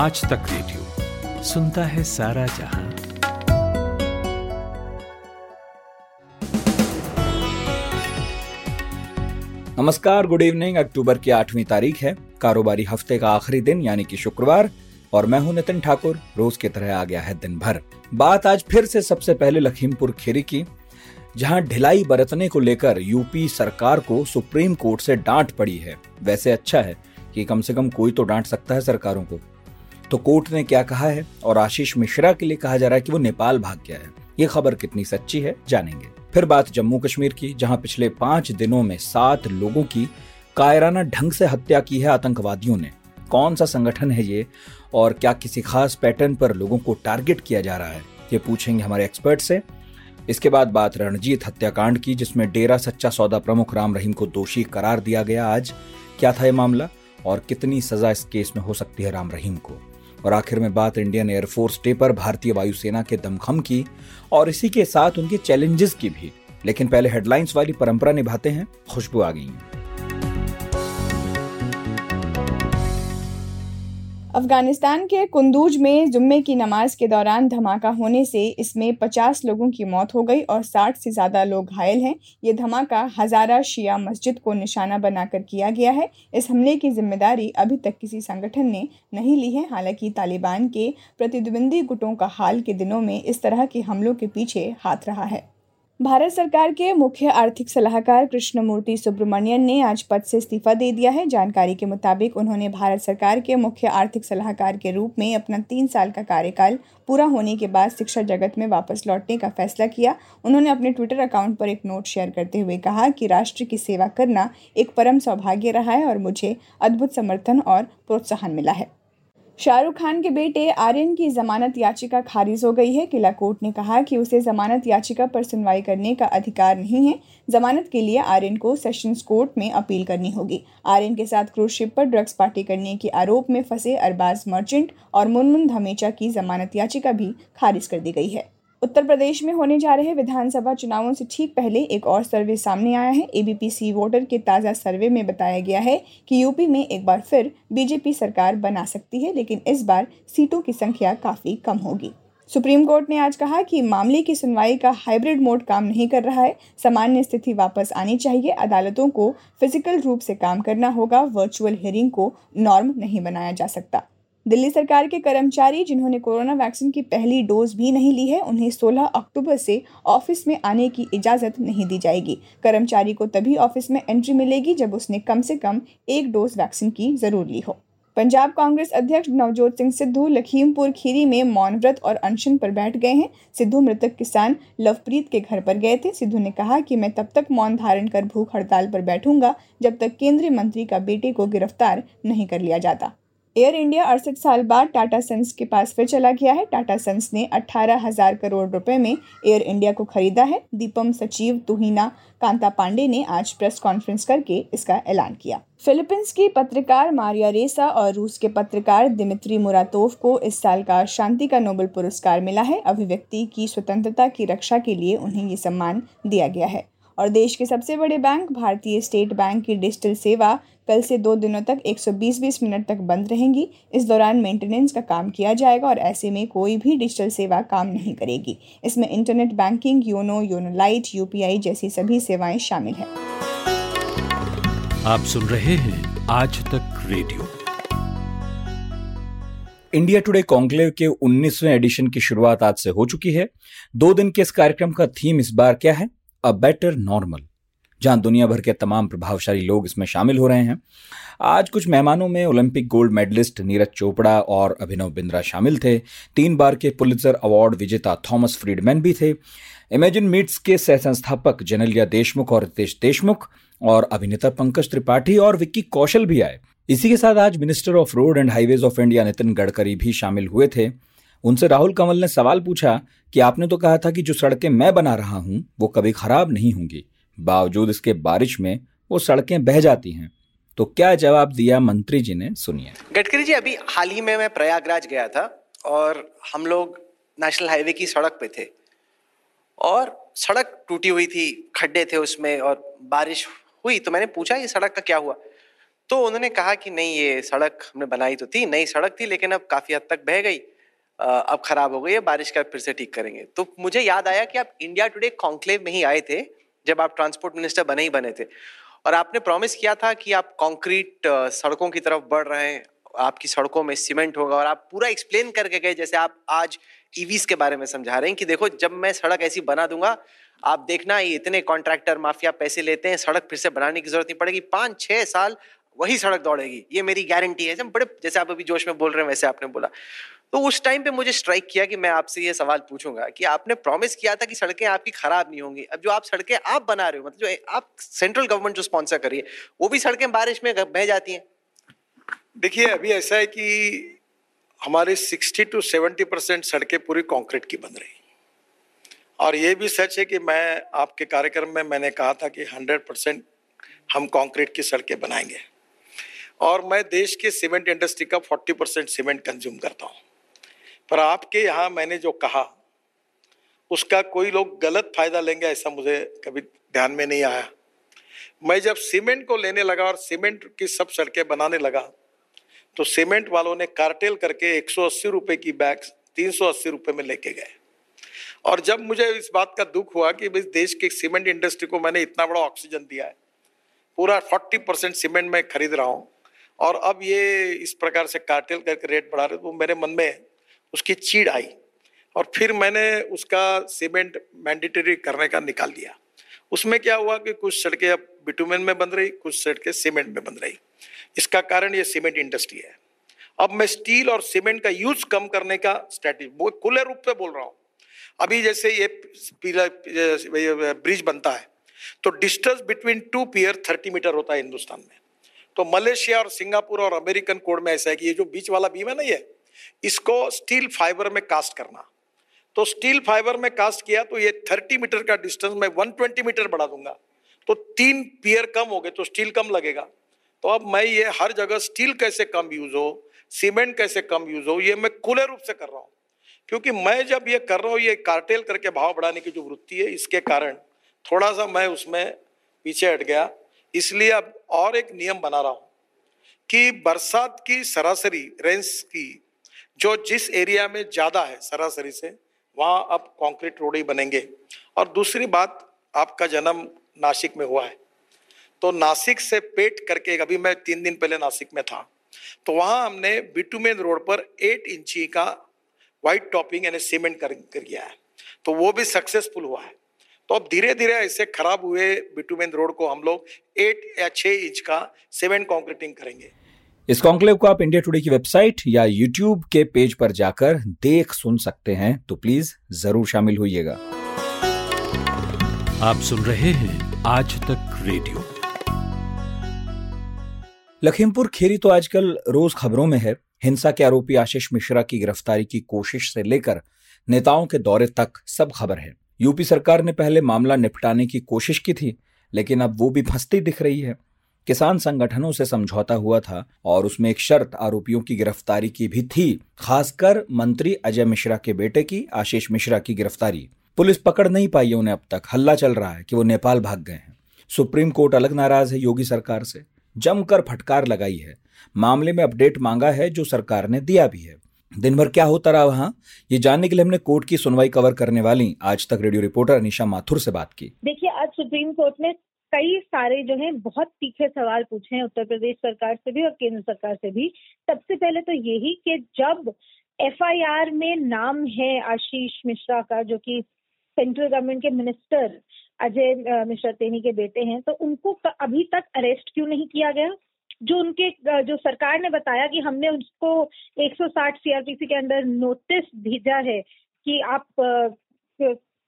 आज तक रेडियो सुनता है सारा जहां। नमस्कार, गुड इवनिंग। अक्टूबर की 8वीं तारीख है, कारोबारी हफ्ते का आखिरी दिन यानी कि शुक्रवार, और मैं हूं नितिन ठाकुर। रोज की तरह आ गया है दिन भर। बात आज फिर से सबसे पहले लखीमपुर खीरी की, जहां ढिलाई बरतने को लेकर यूपी सरकार को सुप्रीम कोर्ट से डांट पड़ी है। वैसे अच्छा है कि कम से कम कोई तो डांट सकता है सरकारों को। तो कोर्ट ने क्या कहा है, और आशीष मिश्रा के लिए कहा जा रहा है कि वो नेपाल भाग गया है, ये खबर कितनी सच्ची है जानेंगे। फिर बात जम्मू कश्मीर की, जहां पिछले 5 दिनों में 7 लोगों की कायराना ढंग से हत्या की है आतंकवादियों ने। कौन सा संगठन है ये, और क्या किसी खास पैटर्न पर लोगों को टारगेट किया जा रहा है, ये पूछेंगे हमारे एक्सपर्ट से। इसके बाद बात रणजीत हत्याकांड की, जिसमें डेरा सच्चा सौदा प्रमुख राम रहीम को दोषी करार दिया गया आज। क्या था ये मामला और कितनी सजा इस केस में हो सकती है राम रहीम को। और आखिर में बात इंडियन एयरफोर्स डे पर भारतीय वायुसेना के दमखम की, और इसी के साथ उनके चैलेंजेस की भी। लेकिन पहले हेडलाइंस वाली परंपरा निभाते हैं। खुशबू आ गई है। अफगानिस्तान के कुंदूज में जुम्मे की नमाज के दौरान धमाका होने से इसमें 50 लोगों की मौत हो गई और 60 से ज़्यादा लोग घायल हैं। ये धमाका हज़ारा शिया मस्जिद को निशाना बनाकर किया गया है। इस हमले की जिम्मेदारी अभी तक किसी संगठन ने नहीं ली है। हालांकि तालिबान के प्रतिद्वंदी गुटों का हाल के दिनों में इस तरह के हमलों के पीछे हाथ रहा है। भारत सरकार के मुख्य आर्थिक सलाहकार कृष्णमूर्ति सुब्रमण्यन ने आज पद से इस्तीफा दे दिया है। जानकारी के मुताबिक उन्होंने भारत सरकार के मुख्य आर्थिक सलाहकार के रूप में अपना 3 साल का कार्यकाल पूरा होने के बाद शिक्षा जगत में वापस लौटने का फैसला किया। उन्होंने अपने ट्विटर अकाउंट पर एक नोट शेयर करते हुए कहा कि राष्ट्र की सेवा करना एक परम सौभाग्य रहा है और मुझे अद्भुत समर्थन और प्रोत्साहन मिला है। शाहरुख खान के बेटे आर्यन की जमानत याचिका खारिज हो गई है। किला कोर्ट ने कहा कि उसे जमानत याचिका पर सुनवाई करने का अधिकार नहीं है। जमानत के लिए आर्यन को सेशंस कोर्ट में अपील करनी होगी। आर्यन के साथ क्रूज शिप पर ड्रग्स पार्टी करने के आरोप में फंसे अरबाज़ मर्चेंट और मुनमुन धमेचा की जमानत याचिका भी खारिज कर दी गई है। उत्तर प्रदेश में होने जा रहे विधानसभा चुनावों से ठीक पहले एक और सर्वे सामने आया है। एबीपीसी वोटर के ताज़ा सर्वे में बताया गया है कि यूपी में एक बार फिर बीजेपी सरकार बना सकती है, लेकिन इस बार सीटों की संख्या काफ़ी कम होगी। सुप्रीम कोर्ट ने आज कहा कि मामले की सुनवाई का हाइब्रिड मोड काम नहीं कर रहा है। सामान्य स्थिति वापस आनी चाहिए। अदालतों को फिजिकल रूप से काम करना होगा। वर्चुअल हियरिंग को नॉर्म नहीं बनाया जा सकता। दिल्ली सरकार के कर्मचारी जिन्होंने कोरोना वैक्सीन की पहली डोज भी नहीं ली है, उन्हें 16 अक्टूबर से ऑफिस में आने की इजाज़त नहीं दी जाएगी। कर्मचारी को तभी ऑफिस में एंट्री मिलेगी जब उसने कम से कम 1 डोज वैक्सीन की जरूर ली हो। पंजाब कांग्रेस अध्यक्ष नवजोत सिंह सिद्धू लखीमपुर खीरी में मौन व्रत और अनशन पर बैठ गए हैं। सिद्धू मृतक किसान लवप्रीत के घर पर गए थे। सिद्धू ने कहा कि मैं तब तक मौन धारण कर भूख हड़ताल पर बैठूंगा जब तक केंद्रीय मंत्री का बेटे को गिरफ्तार नहीं कर लिया जाता। एयर इंडिया 68 साल बाद टाटा सन्स के पास फिर चला गया है। टाटा सन्स ने 18,000 करोड़ रुपए में एयर इंडिया को खरीदा है। दीपम सचिव तुहिना कांता पांडे ने आज प्रेस कॉन्फ्रेंस करके इसका ऐलान किया। फिलीपींस की पत्रकार मारिया रेसा और रूस के पत्रकार दिमित्री मुरातोव को इस साल का शांति का नोबेल पुरस्कार मिला है। अभिव्यक्ति की स्वतंत्रता की रक्षा के लिए उन्हें ये सम्मान दिया गया है। और देश के सबसे बड़े बैंक भारतीय स्टेट बैंक की डिजिटल सेवा कल से 2 दिनों तक 120 मिनट तक बंद रहेंगी। इस दौरान मेंटेनेंस का काम किया जाएगा और ऐसे में कोई भी डिजिटल सेवा काम नहीं करेगी। इसमें internet banking, YONO lite, UPI जैसी सभी सेवाएं शामिल हैं। आप सुन रहे हैं आज तक रेडियो। इंडिया टुडे कॉन्क्लेव के 19वें एडिशन की शुरुआत आज से हो चुकी है। 2 दिन के इस कार्यक्रम का थीम इस बार क्या है? अ बेटर नॉर्मल, जहां दुनिया भर के तमाम प्रभावशाली लोग इसमें शामिल हो रहे हैं। आज कुछ मेहमानों में Olympic gold medallist Neeraj Chopra और अभिनव बिंद्रा शामिल थे। 3 बार के पुलित्जर अवार्ड विजेता थॉमस फ्रीडमैन भी थे। इमेजिन मीट्स के सह संस्थापक जनलिया देशमुख और रितेश देशमुख और अभिनेता पंकज त्रिपाठी और विक्की कौशल भी आए। इसी के साथ आज minister of road and highways of India Nitin Gadkari भी शामिल हुए थे। उनसे राहुल कंवल ने सवाल पूछा कि आपने तो कहा था कि जो सड़कें मैं बना रहा हूं वो कभी खराब नहीं होंगी, बावजूद इसके बारिश में वो सड़कें बह जाती हैं। तो क्या जवाब दिया मंत्री जी ने, सुनिए। गडकरी जी, अभी हाल ही में मैं प्रयागराज गया था और हम लोग नेशनल हाईवे की सड़क पे थे और सड़क टूटी हुई थी, खड्डे थे उसमें और बारिश हुई। तो मैंने पूछा ये सड़क का क्या हुआ, तो उन्होंने कहा कि नहीं, ये सड़क हमने बनाई तो थी, नई सड़क थी, लेकिन अब काफ़ी हद तक बह गई, अब ख़राब हो गई है, बारिश का फिर से ठीक करेंगे। तो मुझे याद आया कि आप इंडिया टुडे कॉन्क्लेव में ही आए थे जब आप ट्रांसपोर्ट मिनिस्टर बने ही बने थे, और आपने प्रॉमिस किया था कि आप कॉन्क्रीट सड़कों की तरफ बढ़ रहे हैं, आपकी सड़कों में सीमेंट होगा, और आप पूरा एक्सप्लेन करके गए, जैसे आप आज ईवीज़ के बारे में समझा रहे हैं कि देखो जब मैं सड़क ऐसी बना दूंगा, आप देखना ये इतने कॉन्ट्रैक्टर माफिया पैसे लेते हैं, सड़क फिर से बनाने की जरूरत नहीं पड़ेगी, 5-6 साल वही सड़क दौड़ेगी, ये मेरी गारंटी है। बड़े जैसे आप अभी जोश में बोल रहे हैं वैसे आपने बोला। तो उस टाइम पे मुझे स्ट्राइक किया कि मैं आपसे ये सवाल पूछूंगा कि आपने प्रॉमिस किया था कि सड़कें आपकी खराब नहीं होंगी, अब जो आप सड़कें आप बना रहे हो, मतलब जो आप सेंट्रल गवर्नमेंट जो स्पॉन्सर कर रही है, वो भी सड़कें बारिश में बह जाती हैं। देखिए अभी ऐसा है कि हमारे 60-70% सड़कें पूरी कॉन्क्रीट की बन रही, और ये भी सच है कि मैं आपके कार्यक्रम में मैंने कहा था कि 100% हम कॉन्क्रीट की सड़कें बनाएंगे, और मैं देश के सीमेंट इंडस्ट्री का 40% सीमेंट कंज्यूम करता हूँ, पर आपके यहाँ मैंने जो कहा उसका कोई लोग गलत फ़ायदा लेंगे ऐसा मुझे कभी ध्यान में नहीं आया। मैं जब सीमेंट को लेने लगा और सीमेंट की सब सड़कें बनाने लगा, तो सीमेंट वालों ने कार्टेल करके 180 रुपए की बैग्स 380 रुपए में लेके गए, और जब मुझे इस बात का दुख हुआ कि इस देश की सीमेंट इंडस्ट्री को मैंने इतना बड़ा ऑक्सीजन दिया है, पूरा 40% सीमेंट मैं खरीद रहा हूँ, और अब ये इस प्रकार से कार्टेल करके रेट बढ़ा रहे, तो मेरे मन में उसकी चीड़ आई, और फिर मैंने उसका सीमेंट मैंडेटरी करने का निकाल दिया। उसमें क्या हुआ कि कुछ सड़कें अब बिटुमेन में बन रही, कुछ सड़कें सीमेंट में बन रही, इसका कारण ये सीमेंट इंडस्ट्री है। अब मैं स्टील और सीमेंट का यूज कम करने का स्ट्रैटेजी बहुत खुले रूप से बोल रहा हूँ। अभी जैसे ये ब्रिज बनता है तो डिस्टेंस बिटवीन 2 पियर 30 मीटर होता है हिंदुस्तान में, तो मलेशिया और सिंगापुर और अमेरिकन कोड में ऐसा है कि ये जो बीच वाला बीम है ना, ये इसको स्टील फाइबर में कास्ट करना, तो स्टील फाइबर में कास्ट किया तो ये 30 मीटर का डिस्टेंस मैं 120 मीटर बढ़ा दूंगा, तो 3 पियर कम हो गए, तो स्टील कम लगेगा। तो अब मैं ये हर जगह स्टील कैसे कम यूज़ हो, सीमेंट कैसे कम यूज़ हो, ये मैं खुले रूप से कर रहा हूँ, क्योंकि मैं जब ये कर रहा हूँ, ये कार्टेल करके भाव बढ़ाने की जो वृत्ति है, इसके कारण थोड़ा सा मैं उसमें पीछे हट गया। इसलिए अब और एक नियम बना रहा हूँ कि बरसात की सरासरी रेंस की जो जिस एरिया में ज़्यादा है सरासरी से, वहाँ अब कॉन्क्रीट रोड ही बनेंगे। और दूसरी बात, आपका जन्म नासिक में हुआ है, तो नासिक से पेट करके, अभी मैं 3 दिन पहले नासिक में था, तो वहाँ हमने बिटुमेन रोड पर 8 इंची का वाइट टॉपिंग यानी सीमेंट कर गया है, तो वो भी सक्सेसफुल हुआ है। तो अब धीरे धीरे ऐसे खराब हुए बिटुमेन रोड को हम लोग 8 या 6 इंच का सीमेंट कॉन्क्रीटिंग करेंगे। इस कॉन्क्लेव को आप इंडिया टुडे की वेबसाइट या यूट्यूब के पेज पर जाकर देख सुन सकते हैं, तो प्लीज जरूर शामिल होइएगा। आप सुन रहे हैं आज तक रेडियो। लखीमपुर खीरी तो आजकल रोज खबरों में है। हिंसा के आरोपी आशीष मिश्रा की गिरफ्तारी की कोशिश से लेकर नेताओं के दौरे तक सब खबर है। यूपी सरकार ने पहले मामला निपटाने की कोशिश की थी, लेकिन अब वो भी फंसती दिख रही है। किसान संगठनों से समझौता हुआ था और उसमें एक शर्त आरोपियों की गिरफ्तारी की भी थी, खासकर मंत्री अजय मिश्रा के बेटे की आशीष मिश्रा की गिरफ्तारी। पुलिस पकड़ नहीं पाई है उन्हें अब तक। हल्ला चल रहा है कि वो नेपाल भाग गए हैं। सुप्रीम कोर्ट अलग नाराज है योगी सरकार से, जमकर फटकार लगाई है, मामले में अपडेट मांगा है जो सरकार ने दिया भी है। दिन भर क्या होता रहा वहाँ, ये जानने के लिए हमने कोर्ट की सुनवाई कवर करने वाली आज तक रेडियो रिपोर्टर निशा माथुर से बात की। देखिए, आज सुप्रीम कोर्ट ने कई सारे जो है बहुत तीखे सवाल पूछे हैं उत्तर प्रदेश सरकार से भी और केंद्र सरकार से भी। सबसे पहले तो यही कि जब एफआईआर में नाम है आशीष मिश्रा का, जो कि सेंट्रल गवर्नमेंट के मिनिस्टर अजय मिश्रा तेनी के बेटे हैं, तो उनको अभी तक अरेस्ट क्यों नहीं किया गया? जो उनके जो सरकार ने बताया कि हमने उसको 160 सीआरपीसी के अंदर नोटिस भेजा है कि आप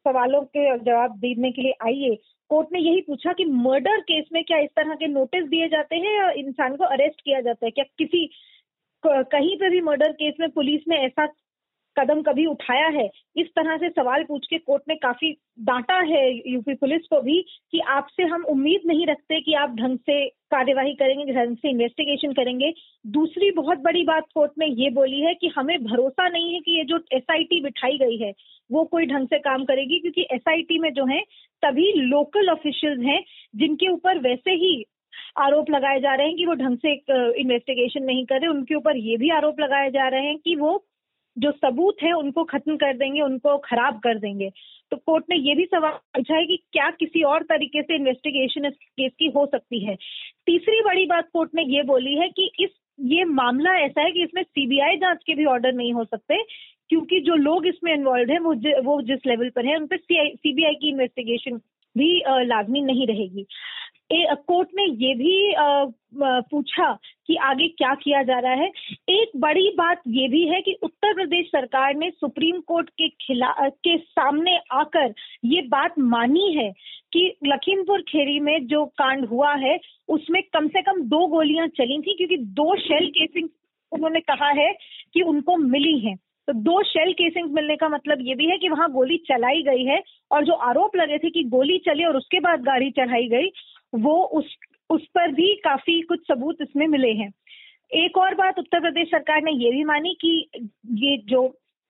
सवालों के जवाब देने के लिए आइए। कोर्ट ने यही पूछा कि मर्डर केस में क्या इस तरह के नोटिस दिए जाते हैं या इंसान को अरेस्ट किया जाता है? क्या किसी कहीं पर भी मर्डर केस में पुलिस ने ऐसा कदम कभी उठाया है? इस तरह से सवाल पूछ के कोर्ट ने काफी डांटा है यूपी पुलिस को भी कि आपसे हम उम्मीद नहीं रखते कि आप ढंग से कार्यवाही करेंगे, ढंग से इन्वेस्टिगेशन करेंगे। दूसरी बहुत बड़ी बात कोर्ट ने ये बोली है कि हमें भरोसा नहीं है कि ये जो एसआईटी बिठाई गई है वो कोई ढंग से काम करेगी, क्योंकि एसआईटी में जो है सभी लोकल ऑफिशियल्स हैं जिनके ऊपर वैसे ही आरोप लगाए जा रहे हैं कि वो ढंग से इन्वेस्टिगेशन नहीं कर रहे, उनके ऊपर ये भी आरोप लगाए जा रहे हैं कि वो जो सबूत है उनको खत्म कर देंगे, उनको खराब कर देंगे। तो कोर्ट ने ये भी सवाल पूछा है कि क्या किसी और तरीके से इन्वेस्टिगेशन इस केस की हो सकती है। तीसरी बड़ी बात कोर्ट ने ये बोली है कि ये मामला ऐसा है कि इसमें सीबीआई जांच के भी ऑर्डर नहीं हो सकते, क्योंकि जो लोग इसमें इन्वॉल्व हैं वो जिस लेवल पर है उन पर सीबीआई की इन्वेस्टिगेशन भी लाजमी नहीं रहेगी। कोर्ट ने ये भी पूछा कि आगे क्या किया जा रहा है। एक बड़ी बात ये भी है कि उत्तर प्रदेश सरकार ने सुप्रीम कोर्ट के सामने आकर ये बात मानी है कि लखीमपुर खीरी में जो कांड हुआ है उसमें कम से कम 2 गोलियां चली थी, क्योंकि 2 शेल केसिंग उन्होंने कहा है कि उनको मिली हैं। तो 2 शेल केसिंग मिलने का मतलब ये भी है कि वहां गोली चलाई गई है, और जो आरोप लगे थे कि गोली चली और उसके बाद गाड़ी चढ़ाई गई, वो उस पर भी काफी कुछ सबूत इसमें मिले हैं। एक और बात उत्तर प्रदेश सरकार ने ये भी मानी कि ये जो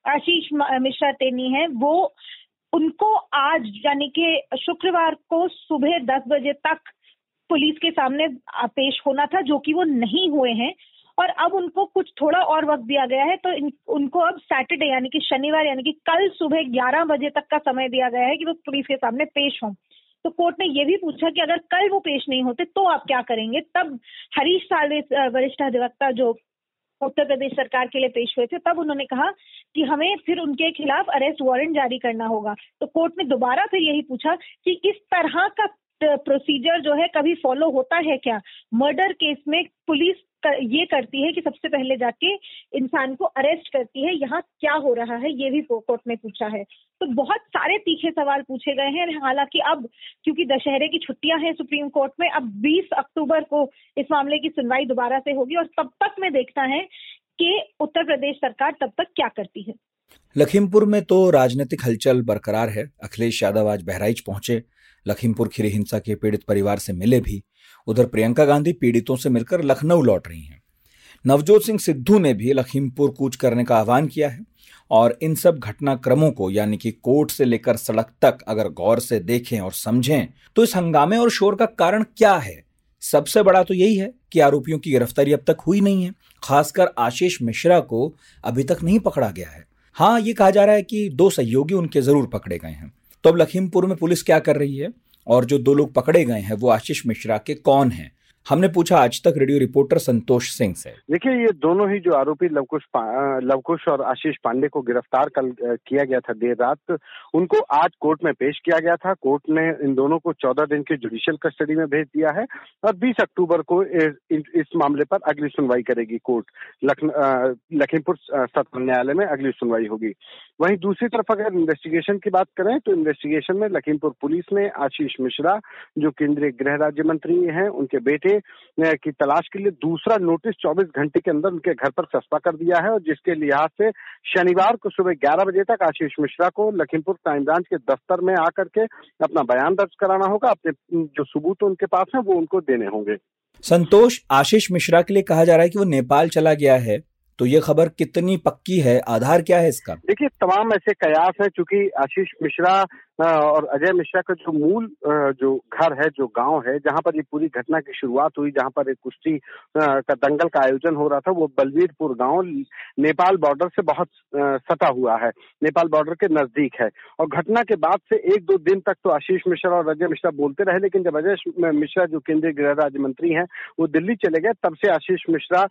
आशीष मिश्रा तेनी है वो उनको आज यानी कि शुक्रवार को सुबह 10 बजे तक पुलिस के सामने पेश होना था, जो कि वो नहीं हुए हैं, और अब उनको कुछ थोड़ा और वक्त दिया गया है। तो उनको अब सैटरडे यानी कि शनिवार यानी कि कल सुबह 11 बजे तक का समय दिया गया है कि वो पुलिस के सामने पेश हों। तो कोर्ट ने यह भी पूछा कि अगर कल वो पेश नहीं होते तो आप क्या करेंगे। तब हरीश साल्वे वरिष्ठ अधिवक्ता जो उत्तर प्रदेश सरकार के लिए पेश हुए थे, तब उन्होंने कहा कि हमें फिर उनके खिलाफ अरेस्ट वारंट जारी करना होगा। तो कोर्ट ने दोबारा फिर यही पूछा कि इस तरह का प्रोसीजर जो है कभी फॉलो होता है क्या। मर्डर केस में पुलिस ये करती है कि सबसे पहले जाके इंसान को अरेस्ट करती है, यहाँ क्या हो रहा है ये भी कोर्ट ने पूछा है। तो बहुत सारे तीखे सवाल पूछे गए हैं। हालांकि अब क्योंकि दशहरे की छुट्टियां हैं सुप्रीम कोर्ट में, अब 20 अक्टूबर को इस मामले की सुनवाई दोबारा से होगी, और तब तक में देखना है कि उत्तर प्रदेश सरकार तब तक क्या करती है। लखीमपुर में तो राजनीतिक हलचल बरकरार है। अखिलेश यादव आज बहराइच पहुंचे, लखीमपुर खीरी हिंसा के पीड़ित परिवार से मिले भी। उधर प्रियंका गांधी पीड़ितों से मिलकर लखनऊ लौट रही हैं। नवजोत सिंह सिद्धू ने भी लखीमपुर कूच करने का आह्वान किया है। और इन सब घटनाक्रमों को यानी कि कोर्ट से लेकर सड़क तक अगर गौर से देखें और समझें तो इस हंगामे और शोर का कारण क्या है। सबसे बड़ा तो यही है कि आरोपियों की गिरफ्तारी अब तक हुई नहीं है, खासकर आशीष मिश्रा को अभी तक नहीं पकड़ा गया है। हाँ, ये कहा जा रहा है कि 2 सहयोगी उनके जरूर पकड़े गए हैं। तो अब लखीमपुर में पुलिस क्या कर रही है, और जो 2 लोग पकड़े गए हैं वो आशीष मिश्रा के कौन हैं? हमने पूछा आज तक रेडियो रिपोर्टर संतोष सिंह से। देखिए, ये दोनों ही जो आरोपी लवकुश और आशीष पांडे को गिरफ्तार कल किया गया था देर रात, उनको आज कोर्ट में पेश किया गया था। कोर्ट ने इन दोनों को 14 दिन के जुडिशियल कस्टडी में भेज दिया है, और 20 अक्टूबर को इस मामले पर अगली सुनवाई करेगी कोर्ट। लखीमपुर सत्र न्यायालय में अगली सुनवाई होगी। वहीं दूसरी तरफ अगर इन्वेस्टिगेशन की बात करें तो इन्वेस्टिगेशन में लखीमपुर पुलिस ने आशीष मिश्रा जो केंद्रीय गृह राज्य मंत्री हैं, उनके बेटे की तलाश के लिए दूसरा नोटिस 24 घंटे के अंदर उनके घर पर सस्ता कर दिया है, और जिसके लिहाज से शनिवार को सुबह 11 बजे तक आशीष मिश्रा को लखीमपुर क्राइम ब्रांच के दफ्तर में आकर के अपना बयान दर्ज कराना होगा। अपने जो सबूत उनके पास हैं वो उनको देने होंगे। संतोष, आशीष मिश्रा के लिए कहा जा रहा है कि वो नेपाल चला गया है, तो ये खबर कितनी पक्की है, आधार क्या है इसका? देखिए, तमाम ऐसे कयास है, चूंकि आशीष मिश्रा और अजय मिश्रा का जो मूल जो घर है, जो गांव है जहां पर ये पूरी घटना की शुरुआत हुई, जहां पर एक कुश्ती का दंगल का आयोजन हो रहा था, वो बलवीरपुर गांव नेपाल बॉर्डर से बहुत सटा हुआ है, नेपाल बॉर्डर के नजदीक है। और घटना के बाद से 1-2 दिन तक तो आशीष मिश्रा और अजय मिश्रा बोलते रहे, लेकिन जब अजय मिश्रा जो केंद्रीय गृह राज्य मंत्री हैं वो दिल्ली चले गए, तब से आशीष मिश्रा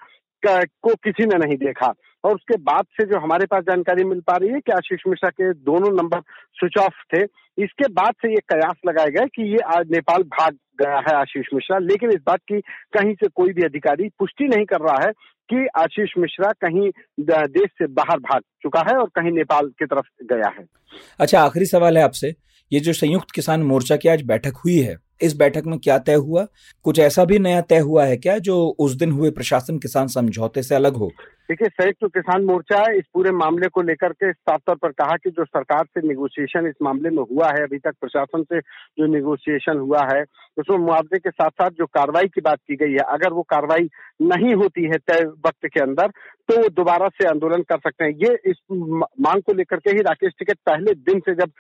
को किसी ने नहीं देखा। और उसके बाद से जो हमारे पास जानकारी मिल पा रही है कि आशीष मिश्रा के दोनों नंबर स्विच ऑफ थे। इसके बाद से ये कयास लगाए गए कि ये आज नेपाल भाग गया है आशीष मिश्रा, लेकिन इस बात की कहीं से कोई भी अधिकारी पुष्टि नहीं कर रहा है कि आशीष मिश्रा कहीं देश से बाहर भाग चुका है और कहीं नेपाल की तरफ गया है। अच्छा, आखिरी सवाल है आपसे, ये जो संयुक्त किसान मोर्चा की आज बैठक हुई है, इस बैठक में क्या तय हुआ? कुछ ऐसा भी नया तय हुआ है क्या जो उस दिन हुए प्रशासन किसान समझौते से अलग हो? देखिए, संयुक्त किसान मोर्चा इस पूरे मामले को लेकर के साफ तौर पर कहा कि जो सरकार से नेगोशिएशन इस मामले में हुआ है, अभी तक प्रशासन से जो नेगोशिएशन हुआ है उसमें मुआवजे के साथ साथ जो कार्रवाई की बात की गई है, अगर वो कार्रवाई नहीं होती है तय वक्त के अंदर तो वो दोबारा से आंदोलन कर सकते हैं। ये इस मांग को लेकर के ही राकेश टिकैत पहले दिन से जब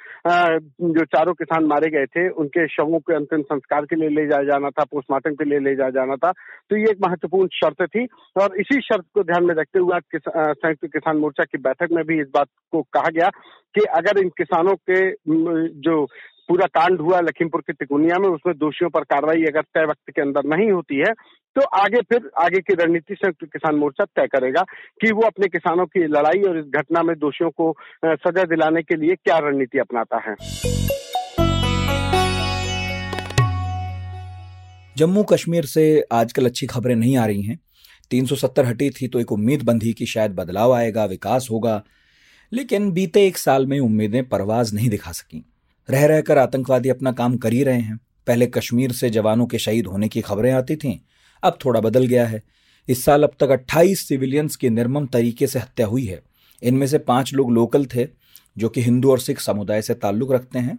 जो चारों किसान मारे गए थे उनके शवों के अंतिम संस्कार के लिए ले जाया जाना था, पोस्टमार्टम के लिए ले जाया जाना था, तो ये एक महत्वपूर्ण शर्त थी और इसी शर्त को ध्यान में रखते हुए आज संयुक्त किसान मोर्चा की बैठक में भी इस बात को कहा गया कि अगर इन किसानों के जो पूरा कांड हुआ लखीमपुर की तिकोनिया में उसमें दोषियों पर कार्रवाई अगर तय वक्त के अंदर नहीं होती है तो आगे की रणनीति संयुक्त किसान मोर्चा तय करेगा कि वो अपने किसानों की लड़ाई और इस घटना में दोषियों को सजा दिलाने के लिए क्या रणनीति अपनाता है। जम्मू कश्मीर से आजकल अच्छी खबरें नहीं आ रही हैं। 370 हटी थी तो एक उम्मीद बंधी कि शायद बदलाव आएगा, विकास होगा, लेकिन बीते एक साल में उम्मीदें परवाज नहीं दिखा सकीं। रह रहकर आतंकवादी अपना काम कर ही रहे हैं। पहले कश्मीर से जवानों के शहीद होने की खबरें आती थीं, अब थोड़ा बदल गया है। इस साल अब तक 28 सिविलियंस की निर्मम तरीके से हत्या हुई है। इनमें से 5 लोग लोकल थे जो कि हिंदू और सिख समुदाय से ताल्लुक़ रखते हैं,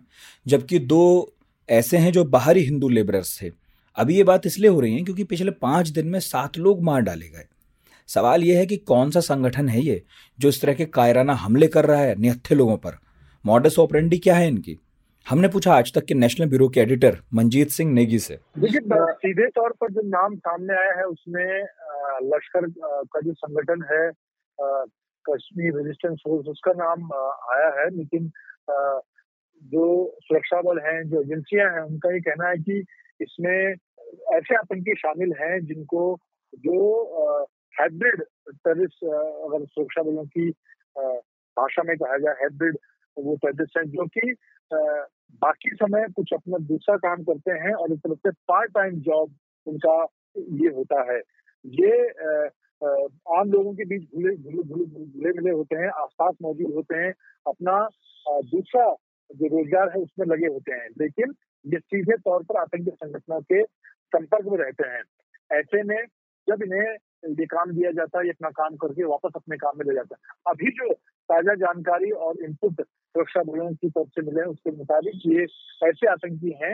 जबकि 2 ऐसे हैं जो बाहरी हिंदू लेबरर्स थे। अब ये बात इसलिए हो रही है क्योंकि पिछले 5 दिन में 7 लोग मार डाले गए। सवाल यह है कि कौन सा संगठन है ये जो इस तरह के कायराना हमले कर रहा है निहत्थे लोगों पर? मॉडस ऑपरेंडी क्या है इनकी? हमने पूछा आज तक के नेशनल ब्यूरो के एडिटर मंजीत सिंह नेगी से। देखिए, सीधे तौर पर जो नाम सामने आया है उसमें लश्कर का जो संगठन है कश्मीर रेजिस्टेंस फोर्स, उसका नाम आया है, लेकिन जो सुरक्षा बल हैं, जो एजेंसियां हैं, उनका ये कहना है कि इसमें ऐसे आतंकी शामिल हैं जिनको जो हाइब्रिड टेररिस्ट, अगर सुरक्षा बलों की भाषा में कहा जाए हाइब्रिड वो टेररिस्ट हैं, जो कि बाकी समय कुछ अपना दूसरा काम करते हैं और एक तरफ से पार्ट टाइम जॉब उनका ये होता है। ये आम लोगों के बीच घुले मिले होते हैं, आसपास मौजूद होते हैं, अपना दूसरा जो रोजगार है उसमें लगे होते हैं, लेकिन ये सीधे तौर पर आतंकी संगठनों के संपर्क में रहते हैं। ऐसे में जब इन्हें ये काम दिया जाता है, ये अपना काम करके वापस अपने काम में ले जाता है। अभी जो ताजा जानकारी और इनपुट सुरक्षा बलों की तरफ से मिले उसके मुताबिक ये ऐसे आतंकी हैं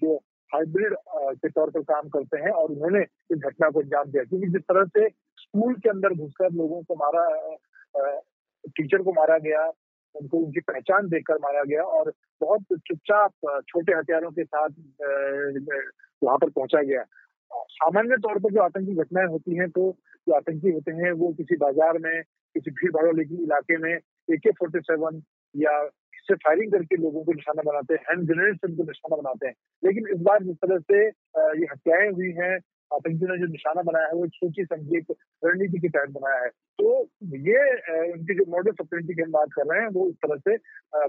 जो हाइब्रिड के तौर पर काम करते हैं और उन्होंने इस घटना को अंजाम दिया, क्योंकि जिस तरह से स्कूल के अंदर घुसकर लोगों को मारा, टीचर को मारा गया, उनको उनकी पहचान देखकर मारा गया और बहुत चुपचाप छोटे हथियारों के साथ वहां पर पहुंचा गया। सामान्य तौर पर जो आतंकी घटनाएं होती हैं तो जो आतंकी होते हैं वो किसी बाजार में, किसी भीड़ भाड़ वाले इलाके में AK-47 या इससे फायरिंग करके लोगों को निशाना बनाते हैं, हैंड ग्रेनेड से उनको निशाना बनाते हैं। लेकिन इस बार जिस तरह से ये हत्याएं हुई हैं, आतंकियों ने जो निशाना बनाया है वो एक सोची समझी एक रणनीति के तहत बनाया है। तो ये उनकी जो मॉडस ऑपरेंडी की हम बात कर रहे हैं वो इस तरह से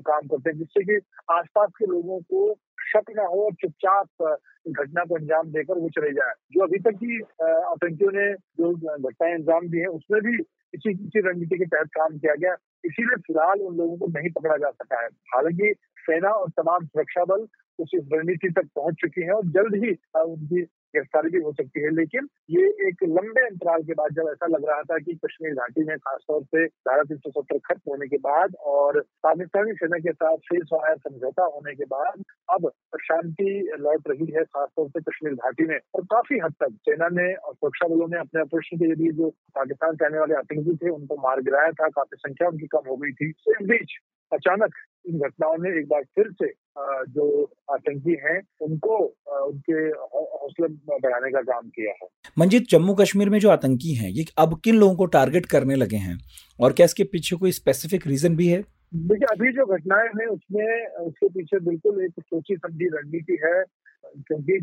काम करते हैं, जिससे कि आसपास के लोगों को शक ना हो और चुपचाप घटना को अंजाम देकर वो चले जाए। जो अभी तक की आतंकियों ने जो घटनाएं अंजाम दी है उसमें भी इसी रणनीति के तहत काम किया गया, इसीलिए फिलहाल उन लोगों को नहीं पकड़ा जा सका है। हालांकि सेना और तमाम सुरक्षा बल उस रणनीति तक पहुंच चुकी है और जल्द ही उनकी गिरफ्तारी भी हो सकती है, लेकिन ये एक लंबे अंतराल के बाद जब ऐसा लग रहा था कि कश्मीर घाटी में खासतौर से धारा 370 खत्म होने के बाद और पाकिस्तानी सेना के साथ ceasefire समझौता होने के बाद अब शांति लौट रही है खासतौर से कश्मीर घाटी में, और काफी हद तक सेना ने और सुरक्षा बलों ने अपने ऑपरेशन के जरिए जो पाकिस्तान से आने वाले आतंकी थे उनको मार गिराया था, काफी संख्या उनकी कम हो गई थी। इस बीच अचानक इन घटनाओं ने एक बार फिर से जो आतंकी हैं उनको उनके हौसले बढ़ाने का काम किया है। मंजीत, जम्मू कश्मीर में जो आतंकी हैं ये अब किन लोगों को टारगेट करने लगे हैं और क्या इसके पीछे कोई स्पेसिफिक रीजन भी है? देखिए, अभी जो घटनाएं हैं उसमें उसके पीछे बिल्कुल एक सोची समझी रणनीति है, क्योंकि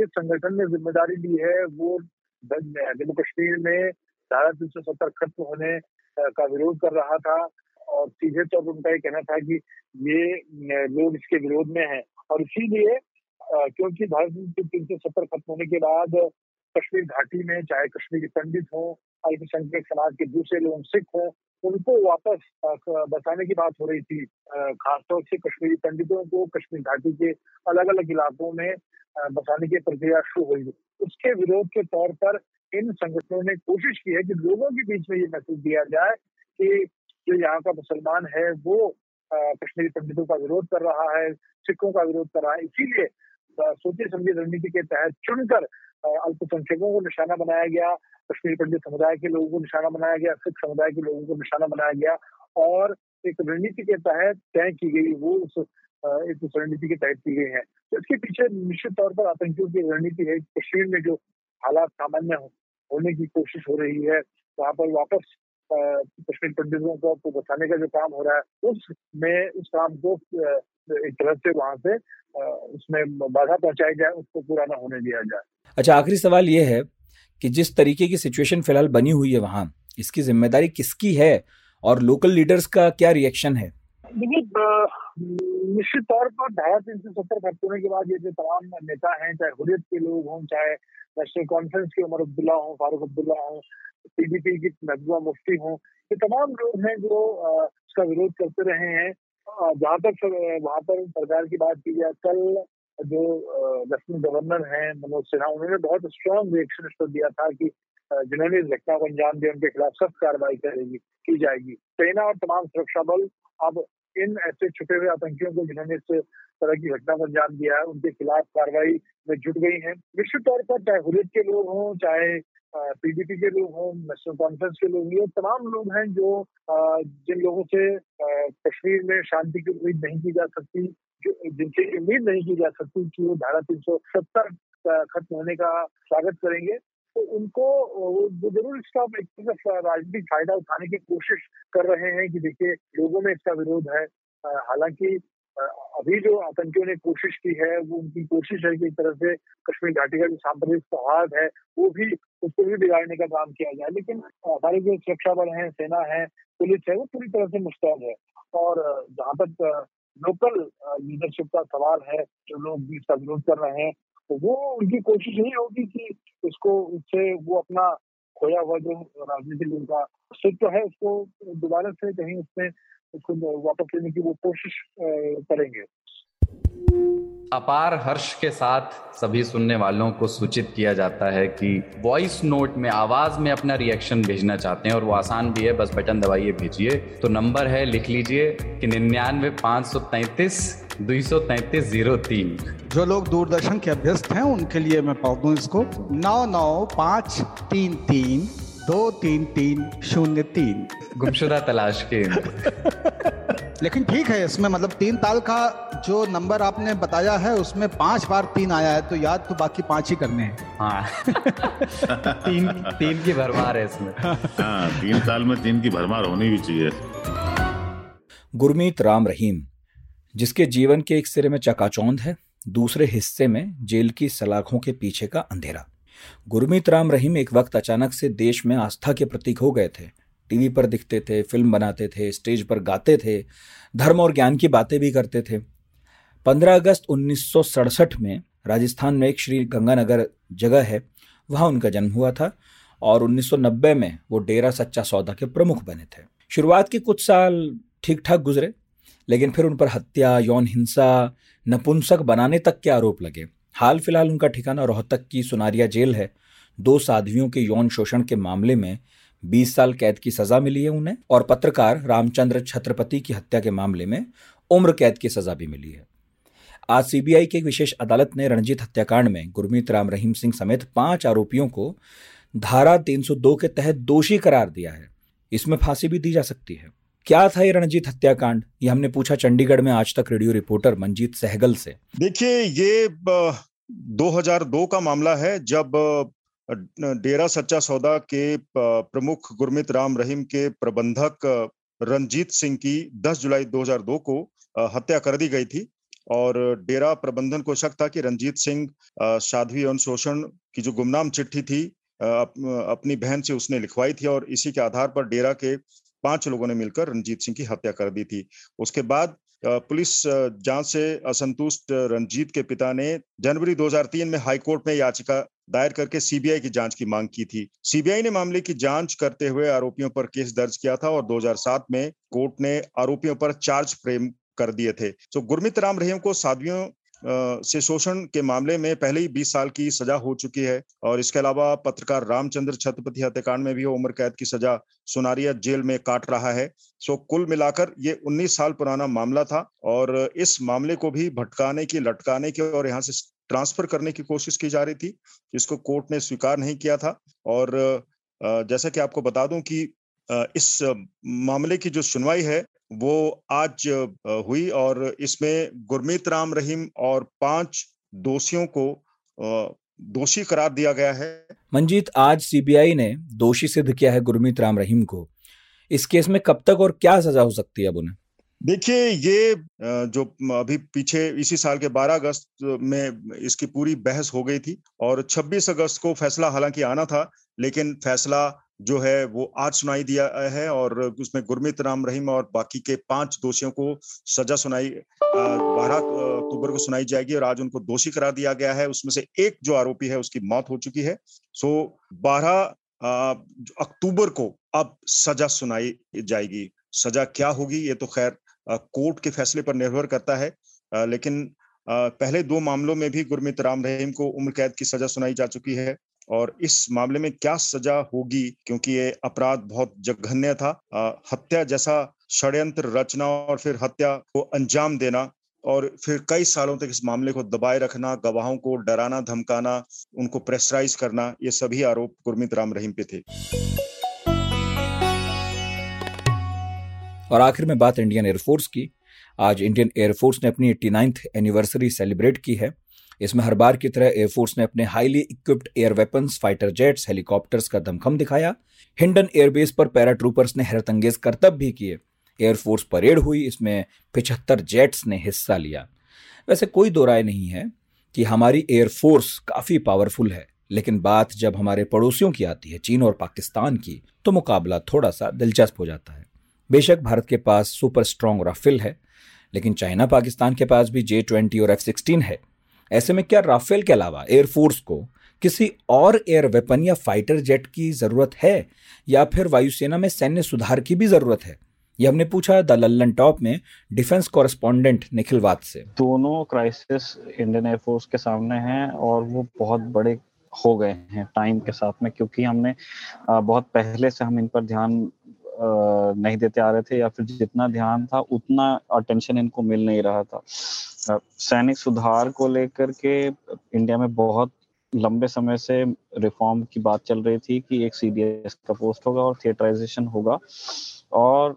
जिस संगठन ने जिम्मेदारी ली है वो जम्मू कश्मीर में धारा 370 खत्म होने का विरोध कर रहा था और सीधे तौर पर उनका ये कहना था कि ये लोग इसके विरोध में हैं, और इसीलिए क्योंकि भारत के 370 खत्म होने के बाद कश्मीर घाटी में चाहे कश्मीरी पंडित हों, अल्पसंख्यक समाज के दूसरे लोग सिख हों, उनको वापस बसाने की बात हो रही थी। खासतौर से कश्मीरी पंडितों को कश्मीर घाटी के अलग अलग इलाकों में बसाने की प्रक्रिया शुरू हुई। उसके विरोध के तौर पर इन संगठनों ने कोशिश की है कि लोगों के बीच में ये मैसेज दिया जाए कि जो यहाँ का मुसलमान है वो कश्मीरी पंडितों का विरोध कर रहा है, सिखों का विरोध कर रहा है। इसीलिए सोची समझी रणनीति के तहत चुनकर अल्पसंख्यकों को निशाना बनाया गया, कश्मीरी पंडित समुदाय के लोगों को निशाना बनाया गया, सिख समुदाय के लोगों को निशाना बनाया गया और एक रणनीति के तहत तय की गई वो एक रणनीति के तहत की गई है। तो इसके पीछे निश्चित तौर पर आतंकियों की रणनीति है। कश्मीर में जो हालात सामान्य होने की कोशिश हो रही है, वहाँ पर वापस कश्मीर पंडितों को बचाने का जो काम हो रहा है उसमें उस काम को एक तरह से वहाँ से उसमें बाधा पहुँचाई जाए, उसको पूरा ना होने दिया जाए। अच्छा, आखिरी सवाल ये है कि जिस तरीके की सिचुएशन फिलहाल बनी हुई है वहाँ, इसकी जिम्मेदारी किसकी है और लोकल लीडर्स का क्या रिएक्शन है? निश्चित तौर पर धारा 370 खत्म होने के बाद ये जो तमाम नेता हैं, चाहे हुर्रियत के लोग हों, चाहे नेशनल कॉन्फ्रेंस के उमर अब्दुल्ला हों, फारूक अब्दुल्ला हों, पीडीपी की नजमा मुफ्ती हों, ये तमाम लोग हैं जो इसका विरोध करते रहे हैं। जहाँ तक वहाँ पर सरकार की बात की जाए, कल जो लेफ्टिनेंट गवर्नर हैं मनोज सिन्हा, उन्होंने बहुत स्ट्रांग रिएक्शन इस पर दिया था कि जिन्होंने इस घटना को अंजाम दिया उनके खिलाफ सख्त कार्रवाई की जाएगी। सेना और तमाम सुरक्षा बल अब इन ऐसे छुपे हुए आतंकियों को जिन्होंने इस तरह की घटना को अंजाम दिया है उनके खिलाफ कार्रवाई में जुट गई हैं। निश्चित तौर पर चाहे हुर्रियत के लोग हों, चाहे पीडीपी के लोग हों, नेशनल कॉन्फ्रेंस के लोग, ये तमाम लोग हैं जो जिन लोगों से कश्मीर में शांति की उम्मीद नहीं की जा सकती, जिनसे उम्मीद नहीं की जा सकती कि वो धारा 370 खत्म होने का स्वागत करेंगे, तो उनको वो जरूर इसका राजनीतिक फायदा उठाने की कोशिश कर रहे हैं कि देखिए लोगों में इसका विरोध है। हालांकि अभी जो आतंकियों ने कोशिश की है वो उनकी कोशिश है कि एक तरह से कश्मीर घाटी का जो सांप्रदायिक सौहार्द है वो भी उसको भी बिगाड़ने का काम किया जाए, लेकिन हमारे जो सुरक्षा बल है, सेना है, पुलिस है, वो पूरी तरह से मुस्तैद है। और जहाँ तक लोकल लीडरशिप का सवाल है, जो लोग इसका विरोध कर रहे हैं, तो वो उनकी कोशिश यही होगी कि उससे वो अपना खोया हुआ जो राजनीतिक उनका अस्तित्व है उसको दोबारा से कहीं उसमें उसको वापस लेने की वो कोशिश करेंगे। अपार हर्ष के साथ सभी सुनने वालों को सूचित किया जाता है कि वॉइस नोट में, आवाज़ में अपना रिएक्शन भेजना चाहते हैं और वो आसान भी है, बस बटन दबाइए, भेजिए। तो नंबर है, लिख लीजिए कि 99533233 जो लोग दूरदर्शन के अभ्यस्त हैं उनके लिए मैं पाव दूँ इसको 9953323303 गुमशुदा तलाश के। लेकिन ठीक है, इसमें मतलब 3 ताल का जो नंबर आपने बताया है उसमें 5 बार 3 आया है, तो याद तो बाकी 5 ही करने हैं। हाँ। 3 की भरमार है इसमें। हाँ, 3 ताल में 3 की भरमार होनी भी चाहिए। गुरमीत राम रहीम, जिसके जीवन के एक सिरे में चकाचौंध है, दूसरे हिस्से में जेल की सलाखों के पीछे का अंधेरा। गुरमीत राम रहीम एक वक्त अचानक से देश में आस्था के प्रतीक हो गए थे, टीवी पर दिखते थे, फिल्म बनाते थे, स्टेज पर गाते थे, धर्म और ज्ञान की बातें भी करते थे। 15 अगस्त 1967 में राजस्थान में एक श्री गंगानगर जगह है, वहाँ उनका जन्म हुआ था और 1990 में वो डेरा सच्चा सौदा के प्रमुख बने थे। शुरुआत के कुछ साल ठीक ठाक गुजरे, लेकिन फिर उन पर हत्या, यौन हिंसा, नपुंसक बनाने तक के आरोप लगे। हाल फिलहाल उनका ठिकाना रोहतक की सुनारिया जेल है। 2 साध्वियों के यौन शोषण के मामले में 20 साल कैद की सजा मिली है उन्हें, और पत्रकार रामचंद्र छत्रपति की हत्या के मामले में उम्र कैद की सजा भी मिली है। आज सीबीआई की एक विशेष अदालत ने रणजीत हत्याकांड में गुरमीत राम रहीम सिंह समेत 5 आरोपियों को धारा 302 के तहत दोषी करार दिया है। इसमें फांसी भी दी जा सकती है। क्या था ये रणजीत हत्याकांड, ये हमने पूछा चंडीगढ़ में आज तक रेडियो रिपोर्टर मनजीत सहगल से। देखिए, ये 2002 का मामला है, जब डेरा सच्चा सौदा के प्रमुख गुरमीत राम रहीम के प्रबंधक रणजीत सिंह की 10 जुलाई 2002 को हत्या कर दी गई थी। और डेरा प्रबंधन को शक था कि रणजीत सिंह साध्वी यौन शोषण की जो गुमनाम चिट्ठी थी अपनी बहन से उसने लिखवाई थी, और इसी के आधार पर डेरा के 5 लोगों ने मिलकर रणजीत सिंह की हत्या कर दी थी। उसके बाद पुलिस जांच से असंतुष्ट रणजीत के पिता ने जनवरी 2003 में हाईकोर्ट में याचिका दायर करके सीबीआई की जांच की मांग की थी। सीबीआई ने मामले की जांच करते हुए आरोपियों पर केस दर्ज किया था और 2007 में कोर्ट ने आरोपियों पर चार्ज फ्रेम कर दिए थे। तो गुरमीत राम रहीम को साध्वियों से शोषण के मामले में पहले ही 20 साल की सजा हो चुकी है, और इसके अलावा पत्रकार रामचंद्र छत्रपति हत्याकांड में भी उम्र कैद की सजा सुनारिया जेल में काट रहा है। सो कुल मिलाकर ये 19 साल पुराना मामला था, और इस मामले को भी भटकाने की, लटकाने की और यहाँ से ट्रांसफर करने की कोशिश की जा रही थी, जिसको कोर्ट ने स्वीकार नहीं किया था। और जैसा कि आपको बता दूं कि इस मामले की जो सुनवाई है वो आज हुई और इसमें गुरमीत राम रहीम और 5 दोषियों को दोषी करार दिया गया है। मंजीत, आज सीबीआई ने दोषी सिद्ध किया है गुरमीत राम रहीम को। इस केस में कब तक और क्या सजा हो सकती है अब उन्हें? देखिए, ये जो अभी पीछे इसी साल के 12 अगस्त में इसकी पूरी बहस हो गई थी और 26 अगस्त को फैसला हालांकि आना था, लेकिन फैसला जो है वो आज सुनाई दिया है और उसमें गुरमीत राम रहीम और बाकी के 5 दोषियों को सजा सुनाई 12 अक्टूबर को सुनाई जाएगी और आज उनको दोषी करार दिया गया है। उसमें से एक जो आरोपी है उसकी मौत हो चुकी है। सो 12 अक्टूबर को अब सजा सुनाई जाएगी। सजा क्या होगी ये तो खैर कोर्ट के फैसले पर निर्भर करता है, लेकिन पहले 2 मामलों में भी गुरमीत राम रहीम को उम्र कैद की सजा सुनाई जा चुकी है और इस मामले में क्या सजा होगी, क्योंकि ये अपराध बहुत जघन्य था। हत्या जैसा षड्यंत्र रचना और फिर हत्या को अंजाम देना और फिर कई सालों तक इस मामले को दबाए रखना, गवाहों को डराना धमकाना, उनको प्रेशराइज करना, ये सभी आरोप गुरमीत राम रहीम पे थे। और आखिर में बात इंडियन एयरफोर्स की। आज इंडियन एयरफोर्स ने अपनी 89th एनिवर्सरी सेलिब्रेट की है। इसमें हर बार की तरह एयरफोर्स ने अपने highly equipped air weapons, fighter jets, helicopters का दमखम दिखाया। हिंडन एयरबेस पर पैराट्रूपर्स ने हैरतअंगेज करतब भी किए। एयरफोर्स परेड हुई, इसमें 75 जेट्स ने हिस्सा लिया। वैसे कोई दो राय नहीं है कि हमारी एयरफोर्स काफ़ी पावरफुल है, लेकिन बात जब हमारे पड़ोसियों की आती है, चीन और पाकिस्तान की, तो मुकाबला थोड़ा सा दिलचस्प हो जाता है। बेशक भारत के पास सुपर स्ट्रॉन्ग राफेल है, लेकिन चाइना पाकिस्तान के पास भी J-20 और F-16 है। ऐसे में क्या राफेल के अलावा एयरफोर्स को किसी और एयर वेपन या फाइटर जेट की ज़रूरत है, या फिर वायुसेना में सैन्य सुधार की भी ज़रूरत है? यह हमने पूछा द लल्लन टॉप में डिफेंस कॉरेस्पॉन्डेंट निखिल वात से। दोनों क्राइसिस इंडियन एयरफोर्स के सामने हैं और वो बहुत बड़े हो गए हैं टाइम के साथ में, क्योंकि हमने बहुत पहले से हम इन पर ध्यान नहीं देते आ रहे थे, या फिर जितना ध्यान था उतना अटेंशन इनको मिल नहीं रहा था। सैनिक सुधार को लेकर के इंडिया में बहुत लंबे समय से रिफॉर्म की बात चल रही थी कि एक CDS का पोस्ट होगा और थिएटराइजेशन होगा, और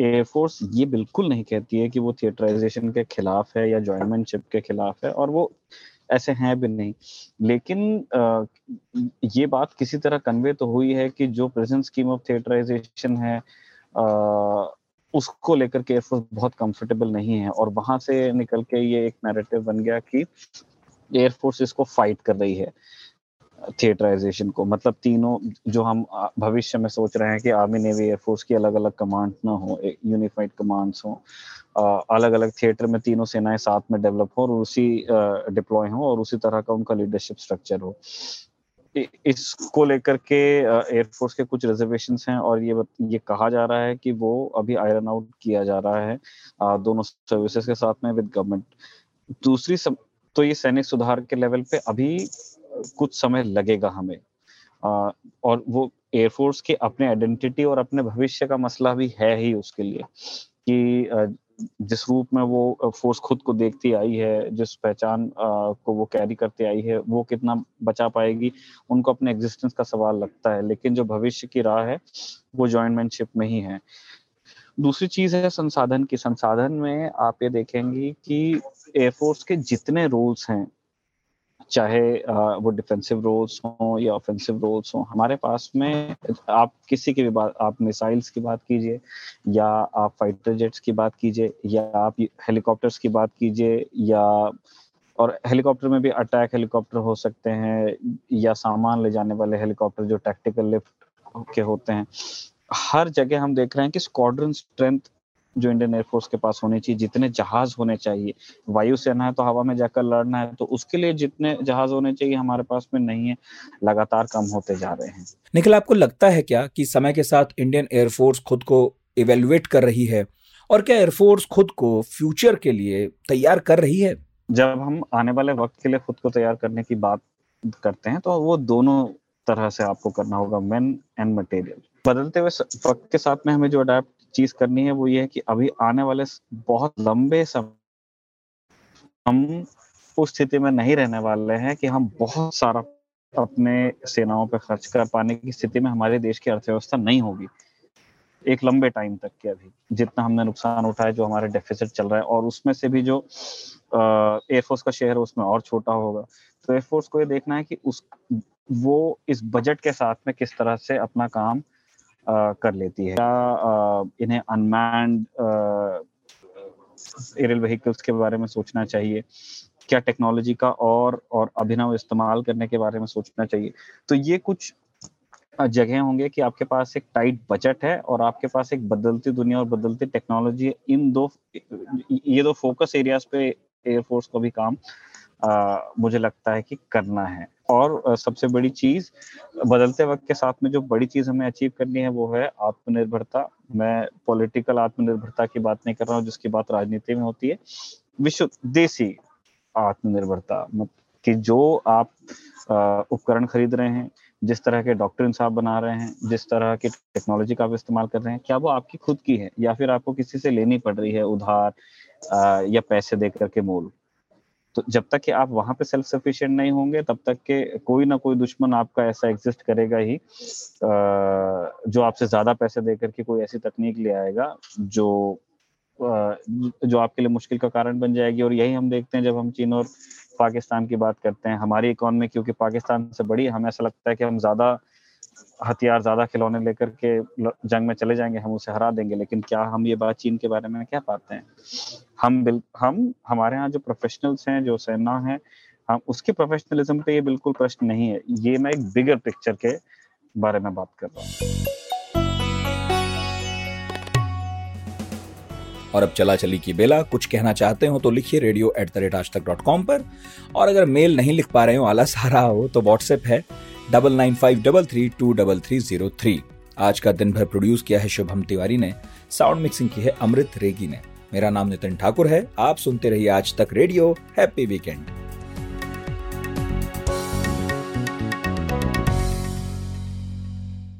एयरफोर्स ये बिल्कुल नहीं कहती है कि वो थिएटराइजेशन के खिलाफ है या जॉइनमेंटशिप के खिलाफ है, और वो ऐसे हैं भी नहीं। लेकिन ये बात किसी तरह कन्वे तो हुई है कि जो प्रेजेंट स्कीम ऑफ थिएटराइजेशन है उसको लेकर के एयरफोर्स बहुत कंफर्टेबल नहीं है, और वहां से निकल के ये एक नैरेटिव बन गया कि एयरफोर्स इसको फाइट कर रही है थिएटराइजेशन को। मतलब तीनों जो हम भविष्य में सोच रहे हैं कि आर्मी, नेवी, एयरफोर्स की अलग अलग कमांड ना हो, यूनिफाइड कमांड्स हो, अलग अलग थिएटर में तीनों सेनाएं साथ में डेवलप हो और उसी डिप्लॉय हो और उसी तरह का उनका लीडरशिप स्ट्रक्चर हो। इसको लेकर के एयरफोर्स के कुछ रिजर्वेशंस हैं और ये कहा जा रहा है कि वो अभी आयरन आउट किया जा रहा है दोनों सर्विसेज के साथ में विद गवर्नमेंट। दूसरी तो ये सैनिक सुधार के लेवल पे अभी कुछ समय लगेगा हमें, और वो एयरफोर्स के अपने आइडेंटिटी और अपने भविष्य का मसला भी है ही उसके लिए कि जिस रूप में वो फोर्स खुद को देखती आई है, जिस पहचान को वो कैरी करती आई है, वो कितना बचा पाएगी। उनको अपने एग्जिस्टेंस का सवाल लगता है, लेकिन जो भविष्य की राह है वो जॉइनमेंटशिप में ही है। दूसरी चीज है संसाधन की। संसाधन में आप ये देखेंगी कि एयरफोर्स के जितने रोल्स हैं, चाहे वो डिफेंसिव रोल्स हों या ऑफेंसिव रोल्स हों, हमारे पास में आप किसी की भी बात, आप मिसाइल्स की बात कीजिए या आप फाइटर जेट्स की बात कीजिए या आप हेलीकॉप्टर्स की बात कीजिए, या और हेलीकॉप्टर में भी अटैक हेलीकॉप्टर हो सकते हैं या सामान ले जाने वाले हेलीकॉप्टर जो टैक्टिकल लिफ्ट के होते हैं। हर जगह हम देख रहे हैं कि स्क्वाड्रन स्ट्रेंथ जो इंडियन एयरफोर्स के पास होनी चाहिए, जितने जहाज होने चाहिए, वायुसेना है तो हवा में जाकर लड़ना है तो उसके लिए जितने जहाज होने चाहिए हमारे पास में नहीं है, लगातार कम होते जा रहे हैं। निखिल, आपको लगता है क्या कि समय के साथ इंडियन एयरफोर्स खुद को इवेल्युएट कर रही है, और क्या एयरफोर्स खुद को फ्यूचर के लिए तैयार कर रही है? जब हम आने वाले वक्त के लिए खुद को तैयार करने की बात करते हैं तो वो दोनों तरह से आपको करना होगा, मैन एंड मटेरियल। बदलते हुए वक्त के साथ में हमें जो अडैप्ट चीज करनी है वो ये है कि अभी आने वाले बहुत लंबे समय हम उस स्थिति में नहीं रहने वाले हैं कि हम बहुत सारा अपने सेनाओं पर खर्च कर पाने की स्थिति में हमारे देश की अर्थव्यवस्था नहीं होगी एक लंबे टाइम तक के। अभी जितना हमने नुकसान उठाया, जो हमारा डेफिसिट चल रहा है, और उसमें से भी जो एयरफोर्स का शेयर है उसमें और छोटा होगा। तो एयरफोर्स को ये देखना है कि वो इस बजट के साथ में किस तरह से अपना काम कर लेती है। इन्हें अनमैन्ड एरियल व्हीकल्स के बारे में सोचना चाहिए, क्या टेक्नोलॉजी का और अभिनव इस्तेमाल करने के बारे में सोचना चाहिए। तो ये कुछ जगह होंगे कि आपके पास एक टाइट बजट है और आपके पास एक बदलती दुनिया और बदलती टेक्नोलॉजी, ये दो फोकस एरियाज पे एयरफोर्स को भी काम मुझे लगता है कि करना है। और सबसे बड़ी चीज बदलते वक्त के साथ में जो बड़ी चीज हमें अचीव करनी है वो है आत्मनिर्भरता। मैं पॉलिटिकल आत्मनिर्भरता की बात नहीं कर रहा हूँ, जिसकी बात राजनीति में होती है, विश्व देशी आत्मनिर्भरता कि जो आप उपकरण खरीद रहे हैं, जिस तरह के डॉक्टर साहब बना रहे हैं, जिस तरह की टेक्नोलॉजी का आप इस्तेमाल कर रहे हैं, क्या वो आपकी खुद की है या फिर आपको किसी से लेनी पड़ रही है उधार या पैसे दे करके मोल। तो जब तक कि आप वहां पे सेल्फ सफिशिएंट नहीं होंगे तब तक के कोई ना कोई दुश्मन आपका ऐसा एग्जिस्ट करेगा ही जो आपसे ज्यादा पैसे दे करके कोई ऐसी तकनीक ले आएगा जो आपके लिए मुश्किल का कारण बन जाएगी। और यही हम देखते हैं जब हम चीन और पाकिस्तान की बात करते हैं। हमारी इकोनॉमी क्योंकि पाकिस्तान से बड़ी, हमें ऐसा लगता है कि हम ज्यादा हथियार, ज्यादा खिलौने लेकर के जंग में चले जाएंगे, हम उसे हरा देंगे। लेकिन क्या हम ये बात चीन के बारे में क्या पाते हैं? हम हमारे यहाँ जो प्रोफेशनल्स हैं, जो सेना है, हम उसके प्रोफेशनलिज्म पे ये बिल्कुल प्रश्न नहीं है। ये मैं एक बिगर पिक्चर के बारे में बात कर रहा हूँ। और अब चला चली की बेला। कुछ कहना चाहते हो तो लिखिए radio@aajtak.com पर, और अगर मेल नहीं लिख पा रहे हो, आलस आ रहा हो, तो व्हाट्सएप है 9953323303। आज का दिन भर प्रोड्यूस किया है शुभम तिवारी ने, साउंड मिक्सिंग की है अमृत रेगी ने। मेरा नाम नितिन ठाकुर है, आप सुनते रहिए आज तक रेडियो। Happy weekend.